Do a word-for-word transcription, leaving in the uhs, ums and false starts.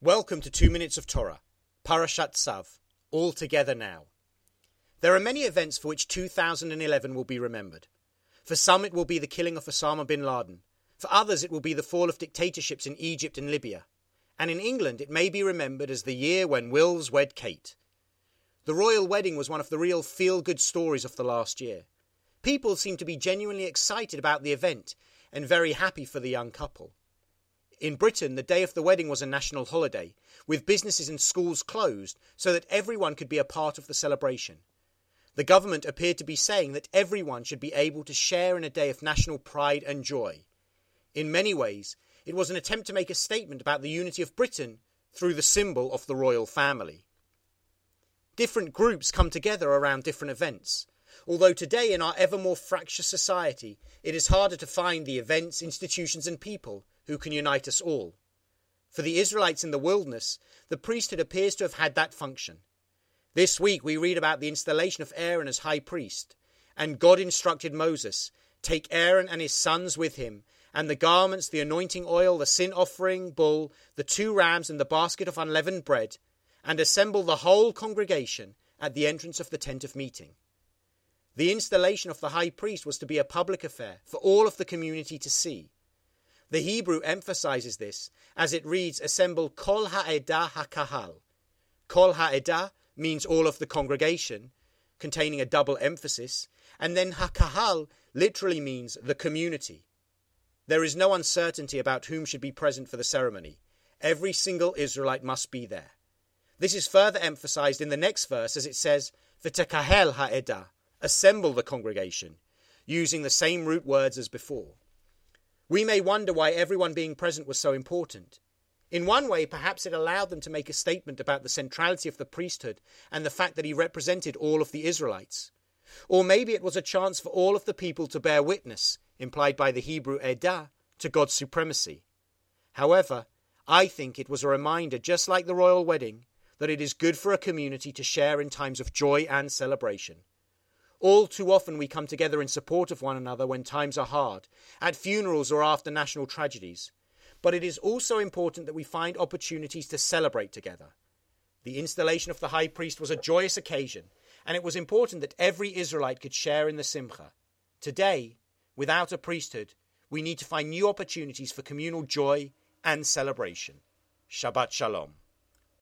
Welcome to Two Minutes of Torah, Parashat Tzav, all together now. There are many events for which two thousand eleven will be remembered. For some it will be the killing of Osama bin Laden. For others it will be the fall of dictatorships in Egypt and Libya. And in England it may be remembered as the year when Wills wed Kate. The royal wedding was one of the real feel-good stories of the last year. People seemed to be genuinely excited about the event and very happy for the young couple. In Britain, the day of the wedding was a national holiday, with businesses and schools closed so that everyone could be a part of the celebration. The government appeared to be saying that everyone should be able to share in a day of national pride and joy. In many ways, it was an attempt to make a statement about the unity of Britain through the symbol of the royal family. Different groups come together around different events. Although today, in our ever more fractious society, it is harder to find the events, institutions and people who can unite us all. For the Israelites in the wilderness, the priesthood appears to have had that function. This week we read about the installation of Aaron as high priest, and God instructed Moses, "Take Aaron and his sons with him, and the garments, the anointing oil, the sin offering bull, the two rams and the basket of unleavened bread, and assemble the whole congregation at the entrance of the tent of meeting." The installation of the high priest was to be a public affair for all of the community to see. The Hebrew emphasizes this as it reads, "Assemble kol ha'edah ha'kahal." Kol ha'edah means all of the congregation, containing a double emphasis, and then ha'kahal literally means the community. There is no uncertainty about whom should be present for the ceremony. Every single Israelite must be there. This is further emphasized in the next verse as it says, "V'tekahel ha'edah," assemble the congregation, using the same root words as before. We may wonder why everyone being present was so important. In one way, perhaps it allowed them to make a statement about the centrality of the priesthood and the fact that he represented all of the Israelites. Or maybe it was a chance for all of the people to bear witness, implied by the Hebrew edah, to God's supremacy. However, I think it was a reminder, just like the royal wedding, that it is good for a community to share in times of joy and celebration. All too often we come together in support of one another when times are hard, at funerals or after national tragedies. But it is also important that we find opportunities to celebrate together. The installation of the high priest was a joyous occasion, and it was important that every Israelite could share in the simcha. Today, without a priesthood, we need to find new opportunities for communal joy and celebration. Shabbat Shalom.